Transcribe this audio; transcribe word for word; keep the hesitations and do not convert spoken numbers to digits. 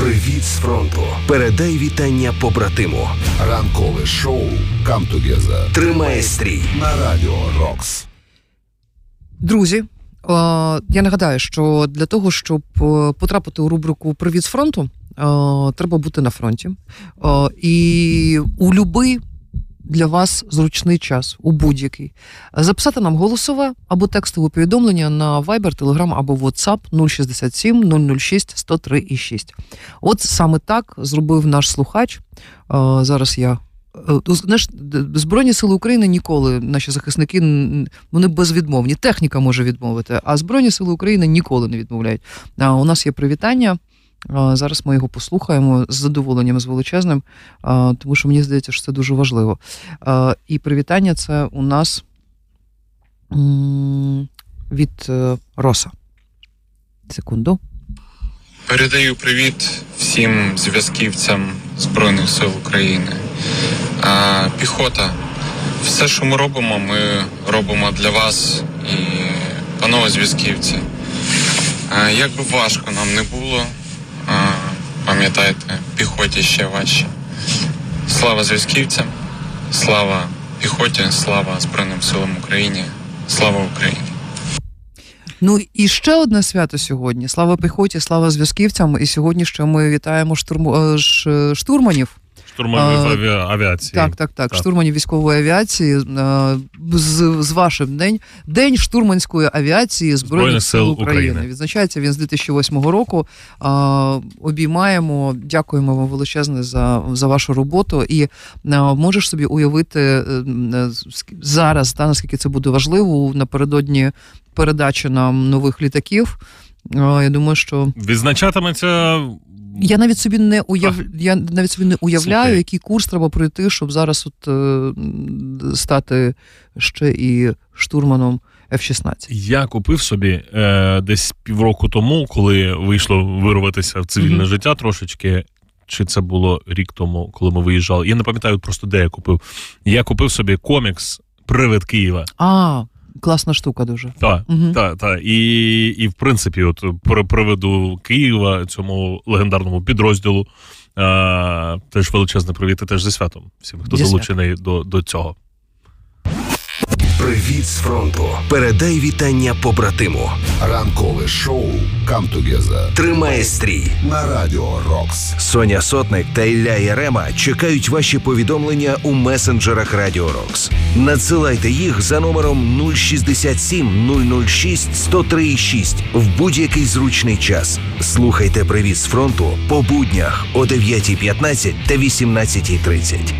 Привіт з фронту. Передай вітання побратиму. Ранкове шоу Come Together тримає стрій на Радіо Рокс. Друзі, я нагадаю, що для того, щоб потрапити у рубрику «Привіт з фронту», треба бути на фронті. І у любий для вас зручний час, у будь-який, записати нам голосове або текстове повідомлення на Viber, Telegram або WhatsApp нуль шістдесят сім нуль нуль шість сто три шість. От саме так зробив наш слухач. Зараз я... Збройні сили України ніколи, наші захисники, вони безвідмовні. Техніка може відмовити, а Збройні сили України ніколи не відмовляють. У нас є привітання. Зараз ми його послухаємо з задоволенням, з величезним, тому що мені здається, що це дуже важливо. І привітання це у нас від Роса. Секунду. Передаю привіт всім зв'язківцям Збройних сил України. Піхота. Все, що ми робимо, ми робимо для вас і, панове зв'язківці. Як би важко нам не було, пам'ятайте, піхоті ще важче. Слава зв'язківцям, слава піхоті, слава Збройним силам України, слава Україні. Ну і ще одне свято сьогодні. Слава піхоті, слава зв'язківцям. І сьогодні ще ми вітаємо штурму... ш... штурманів. Штурманів авіації. Так, так, так, так. Штурманів військової авіації з, з вашим день. День штурманської авіації Збройних сил України. України. Відзначається він з дві тисячі восьмого року. Обіймаємо, дякуємо вам величезне за, за вашу роботу. І можеш собі уявити зараз, та, наскільки це буде важливо, напередодні передачі нам нових літаків. Я думаю, що... Відзначатиметься... Я навіть собі не уяв... я навіть собі не уявляю, Слухай. який курс треба пройти, щоб зараз от е, стати ще і штурманом еф шістнадцять. Я купив собі е, десь півроку тому, коли вийшло вирватися в цивільне mm-hmm. життя трошечки, чи це було рік тому, коли ми виїжджали. Я не пам'ятаю просто, де я купив. Я купив собі комікс «Привид Києва». А, класна штука дуже. Так, угу. так, так. І, і, в принципі, от при приводу Києва, цьому легендарному підрозділу, е- теж величезне привіт і теж зі святом всім, хто Десвят. залучений до, до цього. Привіт з фронту. Передай вітання побратиму. Ранкове шоу Come Together тримає стрій на Радіо Рокс. Соня Сотник та Ілля Єрема чекають ваші повідомлення у месенджерах Радіо Рокс. Надсилайте їх за номером нуль шістдесят сім нуль нуль шість сто три шість в будь-який зручний час. Слухайте «Привіт з фронту» по буднях о дев'ята п'ятнадцять та вісімнадцята тридцять.